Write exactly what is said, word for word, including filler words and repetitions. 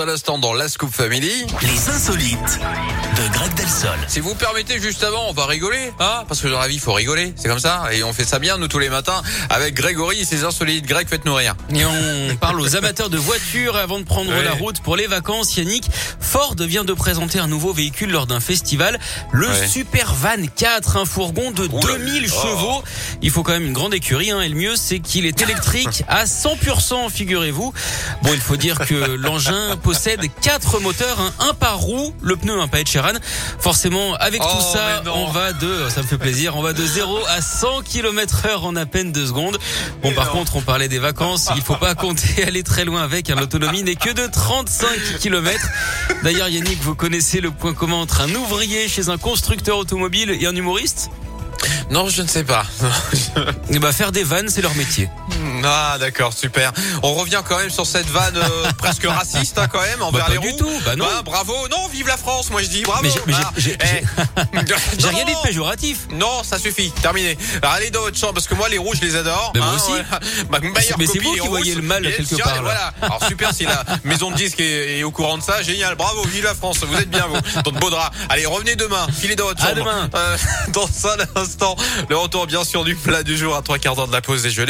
À l'instant dans la Scoop Family, les insolites de Greg Delsol. Si vous permettez, juste avant, on va rigoler, hein, parce que dans la vie, il faut rigoler, c'est comme ça, et on fait ça bien, nous, tous les matins, avec Grégory et ses insolites. Greg, faites-nous rire. Et on parle aux amateurs de voitures avant de prendre ouais. la route pour les vacances. Yannick, Ford vient de présenter un nouveau véhicule lors d'un festival, le ouais. Super Van quatre, un fourgon de Oula. deux mille chevaux. Il faut quand même une grande écurie, hein, et le mieux, c'est qu'il est électrique à cent pour cent, figurez-vous. Bon, il faut dire que l'engin possède quatre moteurs, hein, un par roue, le pneu, un paillet de Charan. Forcément, avec oh, tout ça, on va de, ça me fait plaisir, on va de zéro à cent kilomètres heure en à peine deux secondes. Bon, mais par non. contre, on parlait des vacances, il faut pas compter aller très loin avec, hein, l'autonomie n'est que de trente-cinq kilomètres. D'ailleurs, Yannick, vous connaissez le point commun entre un ouvrier chez un constructeur automobile et un humoriste? Non, je ne sais pas. Et bah, faire des vannes, c'est leur métier. Ah d'accord, super. On revient quand même sur cette vanne euh, presque raciste, hein, quand même envers bah, les roues. Pas du tout. Bah non. Bah, bravo. Non, vive la France. Moi je dis bravo. Mais j'ai, mais ah, j'ai, j'ai, eh. j'ai non, rien dit de péjoratif. Non, ça suffit. Terminé. Alors, allez dans votre champ parce que moi les roues je les adore. Mais hein, moi aussi. Ouais. Bah, mais c'est, mais c'est vous qui voyez le mal et, quelque part. Là. Voilà. Alors super si la maison de disque est, est au courant de ça, génial. Bravo, vive la France. Vous êtes bien vous. Dans de beaux draps. Allez, revenez demain. Filez dans votre champ. À demain. Euh, dans un instant, le retour bien sûr du plat du jour à trois quarts d'heure de la pause déjeuner.